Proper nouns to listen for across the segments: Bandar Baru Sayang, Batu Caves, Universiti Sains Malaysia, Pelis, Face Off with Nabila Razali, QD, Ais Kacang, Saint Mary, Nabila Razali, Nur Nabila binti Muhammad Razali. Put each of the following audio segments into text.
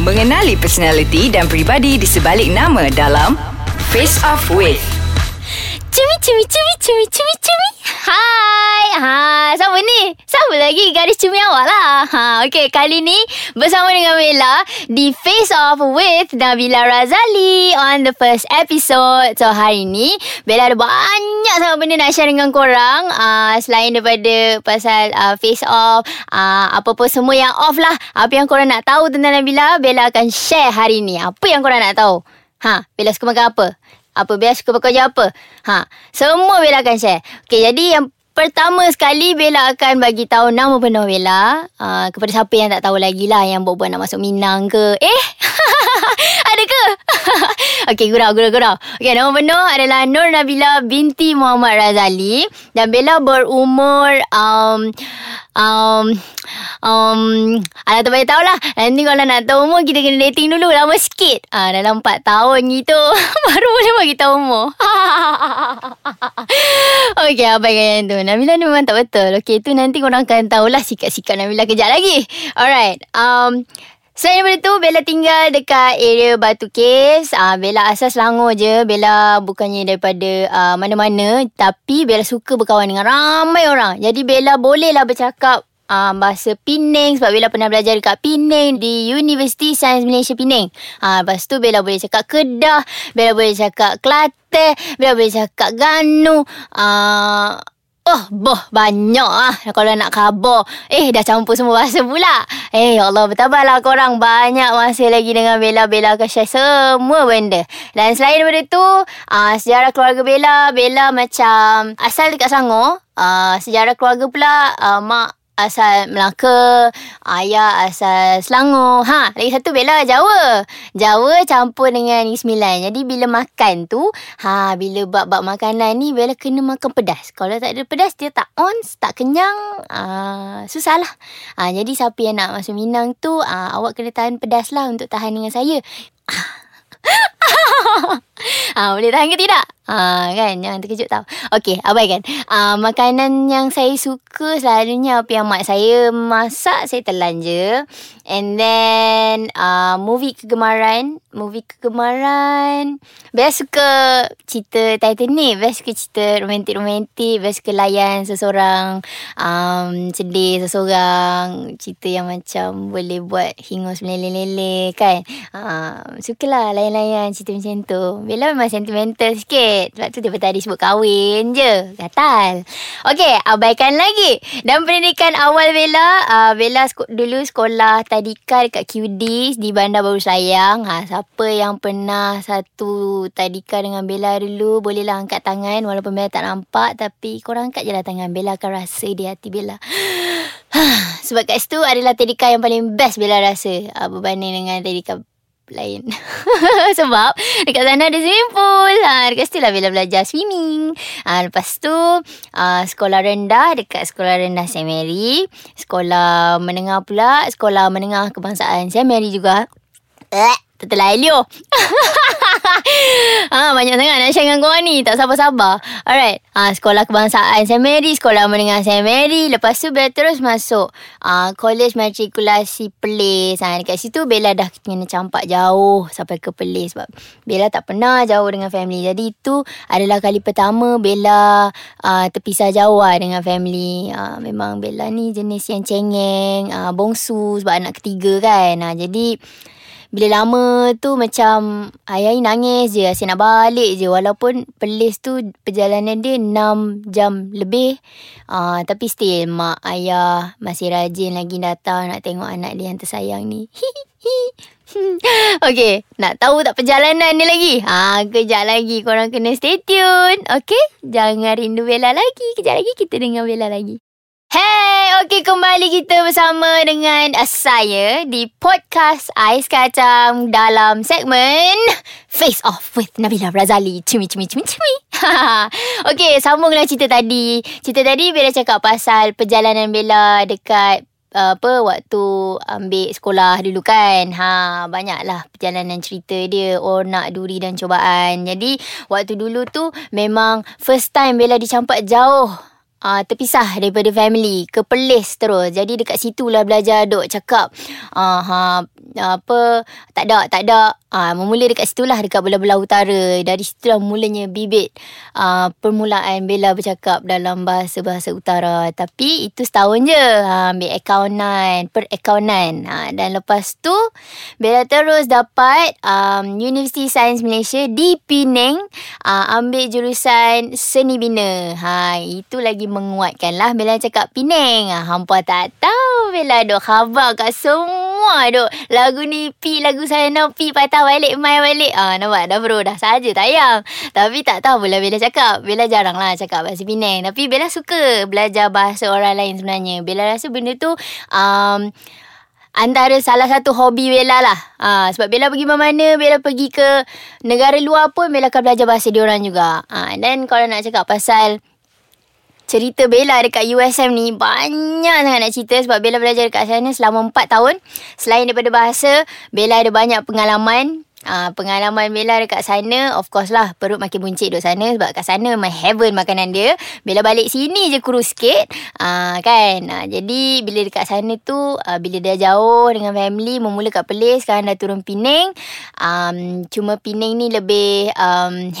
Mengenali personaliti dan peribadi di sebalik nama dalam Face Off with Cumi. Hai. Siapa ni? Siapa lagi garis cumi awak lah. Okey, kali ni bersama dengan Bella di Face Off with Nabila Razali on the first episode. So hari ni Bella ada banyak sama benda nak share dengan korang. Selain daripada pasal Face Off, apa-apa semua yang off lah. Apa yang korang nak tahu tentang Nabila, Bella akan share hari ni. Apa yang korang nak tahu? Bella suka makan apa? Bella suka pakai baju apa? Semua Bella akan share. Okey, jadi yang pertama sekali Bella akan bagi tahu nama penuh Bella kepada siapa yang tak tahu lagi lah, yang buat-buat nak masuk Minang ke. Ada ke? Okey, gurau. Okey, nama penuh adalah Nur Nabila binti Muhammad Razali dan Bella berumur alah, tak payah tahulah. Nanti kalau nak tahu umur, kita kena dating dulu lama sikit. Dalam 4 tahun gitu baru boleh bagi tahu umur. Okey, abaikan yang tu. Nabila ni memang tak betul. Okey, tu nanti korang akan tahulah sikat-sikat Nabila kejap lagi. Alright. Selain daripada tu, Bella tinggal dekat area Batu Caves. Bella asal Selangor je. Bella bukannya daripada mana-mana. Tapi Bella suka berkawan dengan ramai orang. Jadi Bella bolehlah bercakap bahasa Penang sebab Bella pernah belajar dekat Penang di Universiti Sains Malaysia Penang. Lepas tu Bella boleh cakap Kedah, Bella boleh cakap Kelantan, Bella boleh cakap Ganu. Banyak lah kalau nak khabar. Dah campur semua bahasa pula. Ya Allah, bertabarlah korang. Banyak masa lagi dengan Bella. Bella akan share semua benda. Dan selain daripada tu, sejarah keluarga Bella. Bella macam asal dekat Selangor. Sejarah keluarga pula, mak asal Melaka, ayah asal Selangor. Lagi satu Bella Jawa campur dengan Negeri Sembilan. Jadi bila makan tu, bila bab makanan ni, Bella kena makan pedas. Kalau tak ada pedas, dia tak on, tak kenyang. Susah lah. Jadi siapa yang nak masuk Minang tu, awak kena tahan pedas lah untuk tahan dengan saya. Boleh tahan ke tidak? Kan, jangan terkejut tau. Okey, abaikan. Makanan yang saya suka selalunya apa yang mak saya masak, saya telan je. And then movie kegemaran. Bella suka cerita Titanic. Bella suka cerita romantik. Bella suka layan seseorang, sedih seseorang, cerita yang macam boleh buat hingus meleleh-leleh kan. Sukalah layan-layan cerita macam tu. Bella memang sentimental sikit. Sebab tu daripada tadi sebut kahwin je gatal. Okey, abaikan lagi. Dan pendidikan awal Bella, Bella dulu sekolah tadika dekat QD di Bandar Baru Sayang. Siapa yang pernah satu tadika dengan Bella dulu, bolehlah angkat tangan. Walaupun Bella tak nampak, tapi korang angkat je lah tangan. Bella akan rasa di hati Bella. Sebab kat situ adalah tadika yang paling best Bella rasa, berbanding dengan tadika lain. Sebab dekat sana ada swimming pool. Dekat situ lah Bella belajar swimming. Lepas tu sekolah rendah dekat Sekolah Rendah Saint Mary. Sekolah menengah pula, Sekolah Menengah Kebangsaan Saint Mary juga. Tertelah Elio. Banyak sangat nak share dengan korang ni, tak sabar-sabar. Alright, Sekolah Kebangsaan Saint Mary, Sekolah Menengah Saint Mary. Lepas tu Bella terus masuk College Matrikulasi Pelis. Dekat situ Bella dah kena campak jauh sampai ke Pelis sebab Bella tak pernah jauh dengan family. Jadi itu adalah kali pertama Bella terpisah jauh dengan family. Memang Bella ni jenis yang cengeng, bongsu sebab anak ketiga kan. Jadi bila lama tu macam ayah nangis je, asyik nak balik je. Walaupun Pelis tu perjalanan dia 6 jam lebih, tapi still mak ayah masih rajin lagi datang nak tengok anak dia yang tersayang ni. Okey, nak tahu tak perjalanan ni lagi? Kejap lagi korang kena stay tune. Okey, jangan rindu Bella lagi. Kejap lagi kita dengar Bella lagi. Hey, okey, kembali kita bersama dengan saya di podcast Ais Kacang dalam segmen Face Off with Nabila Razali. Cumi. Okey, sambunglah cerita tadi. Cerita tadi Bella cakap pasal perjalanan Bella dekat waktu ambil sekolah dulu kan. Banyaklah perjalanan cerita dia, nak duri dan cobaan. Jadi waktu dulu tu memang first time Bella dicampak jauh terpisah daripada family ke Pelis terus. Jadi dekat situ lah belajar duk cakap apa tak ada memula dekat situ lah, dekat belah-belah utara. Dari situ lah mulanya bibit permulaan Bella bercakap dalam bahasa-bahasa utara. Tapi itu setahun je, ambil perakaunan. Dan lepas tu Bella terus dapat Universiti Sains Malaysia di Penang, ambil jurusan seni bina. Itu lagi menguatkan lah Bella cakap Penang. Hampa tak tahu Bella duk khabar kat semua duk. Lagu ni pi, lagu sana pi, patah balik, main balik. Nampak dah bro, dah saja tayang. Tapi tak tahu pula Bella cakap. Bella jarang lah cakap bahasa Penang. Tapi Bella suka belajar bahasa orang lain sebenarnya. Bella rasa benda tu antara salah satu hobi Bella lah. Sebab Bella pergi mana-mana, Bella pergi ke negara luar pun Bella akan belajar bahasa diorang juga. Dan kalau nak cakap pasal cerita Bella dekat USM ni, banyak sangat nak cerita. Sebab Bella belajar dekat sana selama 4 tahun. Selain daripada bahasa, Bella ada banyak pengalaman. Pengalaman Bella dekat sana, of course lah, perut makin buncit duduk sana. Sebab kat sana my heaven makanan dia. Bella balik sini je kurus sikit, kan. Jadi bila dekat sana tu, bila dah jauh dengan family, memula kat Pelis, sekarang dah turun Penang. Cuma Penang ni lebih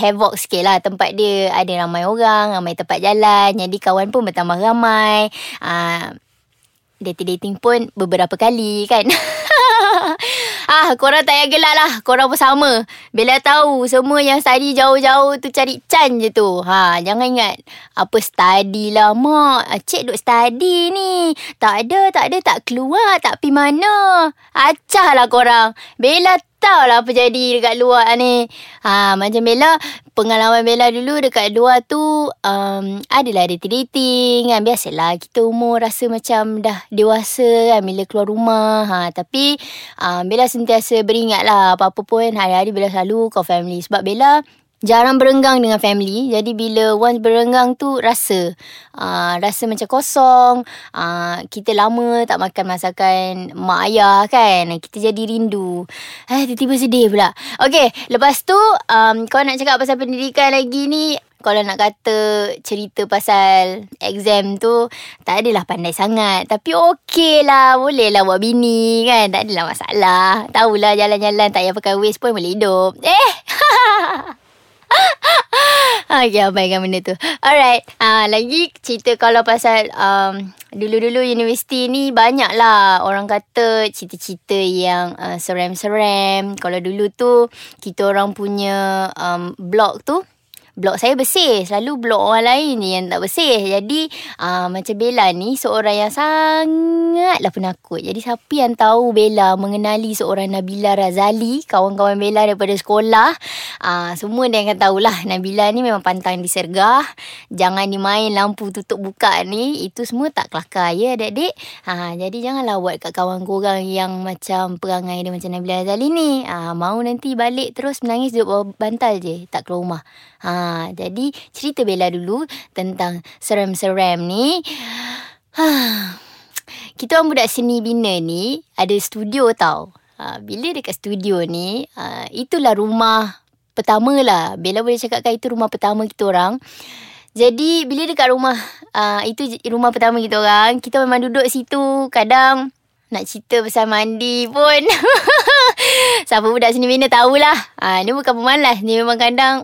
havoc sikit lah. Tempat dia ada ramai orang, ramai tempat jalan. Jadi kawan pun bertambah ramai. Dating pun beberapa kali kan. Korang tak payah gelak lah, korang pun sama. Bella tahu semua yang study jauh-jauh tu cari can je tu. Jangan ingat apa study lah mak, cik duk study ni. Tak ada tak keluar, tak pergi mana. Acah lah korang. Bella tahu lah apa jadi dekat luar ni. Macam Bella, pengalaman Bella dulu dekat luar tu, adalah dating kan. Biasalah kita umur rasa macam dah dewasa kan bila keluar rumah. Tapi Bella sentiasa beringat lah, apa-apa pun hari-hari Bella selalu call family. Sebab Bella jarang berenggang dengan family. Jadi bila once berenggang tu rasa macam kosong. Kita lama tak makan masakan mak ayah kan. Kita jadi rindu. Tiba-tiba sedih pula. Okay, lepas tu kau nak cakap pasal pendidikan lagi ni. Kalau nak kata cerita pasal exam tu, tak adalah pandai sangat. Tapi okey lah, boleh lah buat bini kan. Tak adalah masalah. Tahulah jalan-jalan, tak payah pakai waist pun boleh hidup. Okay, abaikan benda tu. Alright, lagi cerita kalau pasal dulu-dulu universiti ni, banyak lah orang kata cerita-cerita yang serem-serem. Kalau dulu tu kita orang punya blog tu, blog saya bersih. Selalu blog orang lain yang tak bersih. Jadi macam Bella ni seorang yang sangatlah penakut. Jadi siapa yang tahu Bella mengenali seorang Nabila Razali, kawan-kawan Bella daripada sekolah, semua dia akan tahulah Nabila ni memang pantang disergah. Jangan dimain lampu tutup buka ni. Itu semua tak kelakar ya adik-adik. Jadi janganlah buat kat kawan korang yang macam perangai dia macam Nabila Razali ni. Mau nanti balik terus menangis duduk bawah bantal je, tak keluar rumah. Jadi cerita Bella dulu tentang serem-serem ni. Kita orang budak seni bina ni ada studio tau. Bila dekat studio ni, itulah rumah pertama lah. Bella boleh cakapkan itu rumah pertama kita orang. Jadi bila dekat rumah, itu rumah pertama kita orang, kita memang duduk situ. Kadang nak cerita pasal mandi pun siapa budak seni bina tahulah. Dia bukan pemalas, dia memang kadang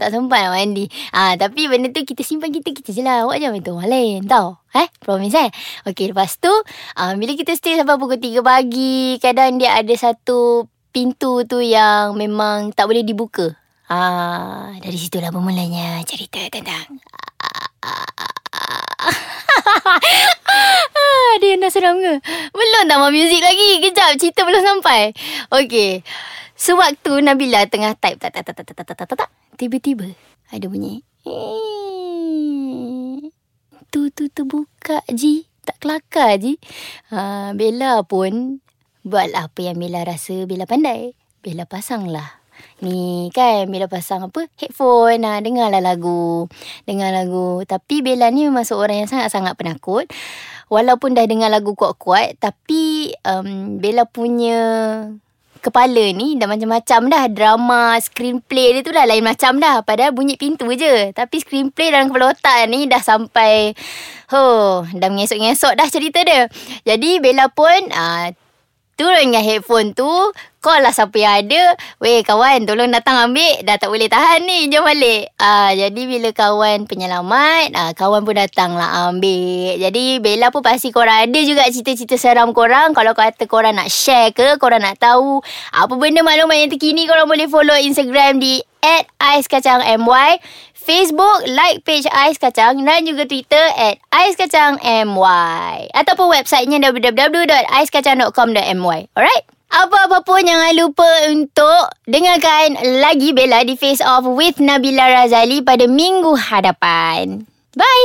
tak sempat nak mandi. Tapi benda tu kita simpan kita je lah. Awak jangan minta orang lain tau. Promise kan. Okay, lepas tu bila kita stay sampai pukul 3 pagi, kadang dia ada satu pintu tu yang memang tak boleh dibuka. Dari situlah bermulanya cerita tentang dia nak seram ke? Belum tambah muzik lagi. Kejap, cerita belum sampai. Okey. Sewaktu Nabila tengah type tak, tiba-tiba ada bunyi. Tu terbuka ji. Tak kelakar ji. Bella pun buatlah apa yang Bella rasa Bella pandai. Bella pasanglah ni kan, Bella pasang apa, headphone, dengarlah lagu. Tapi Bella ni memang seorang yang sangat-sangat penakut. Walaupun dah dengar lagu kuat-kuat, tapi Bella punya kepala ni dah macam-macam dah. Drama, screenplay dia tu dah lain macam dah. Padahal bunyi pintu je, tapi screenplay dalam kepala otak ni dah sampai dah mengesok-ngesok dah cerita dia. Jadi Bella pun turun dengan headphone tu, call lah siapa yang ada. Weh kawan, tolong datang ambil, dah tak boleh tahan ni, jom balik. Jadi bila kawan penyelamat, kawan pun datang lah ambil. Jadi Bella pun pasti korang ada juga cerita-cerita seram korang. Kalau kata korang nak share ke, korang nak tahu apa benda maklumat yang terkini, korang boleh follow Instagram di @aiskacangmy, Facebook like page Ais Kacang, dan juga Twitter @aiskacangmy, ataupun websitenya www.aiskacang.com.my. Alright? Apa-apa pun jangan lupa untuk dengarkan lagi Bella di Face Off with Nabila Razali pada minggu hadapan. Bye!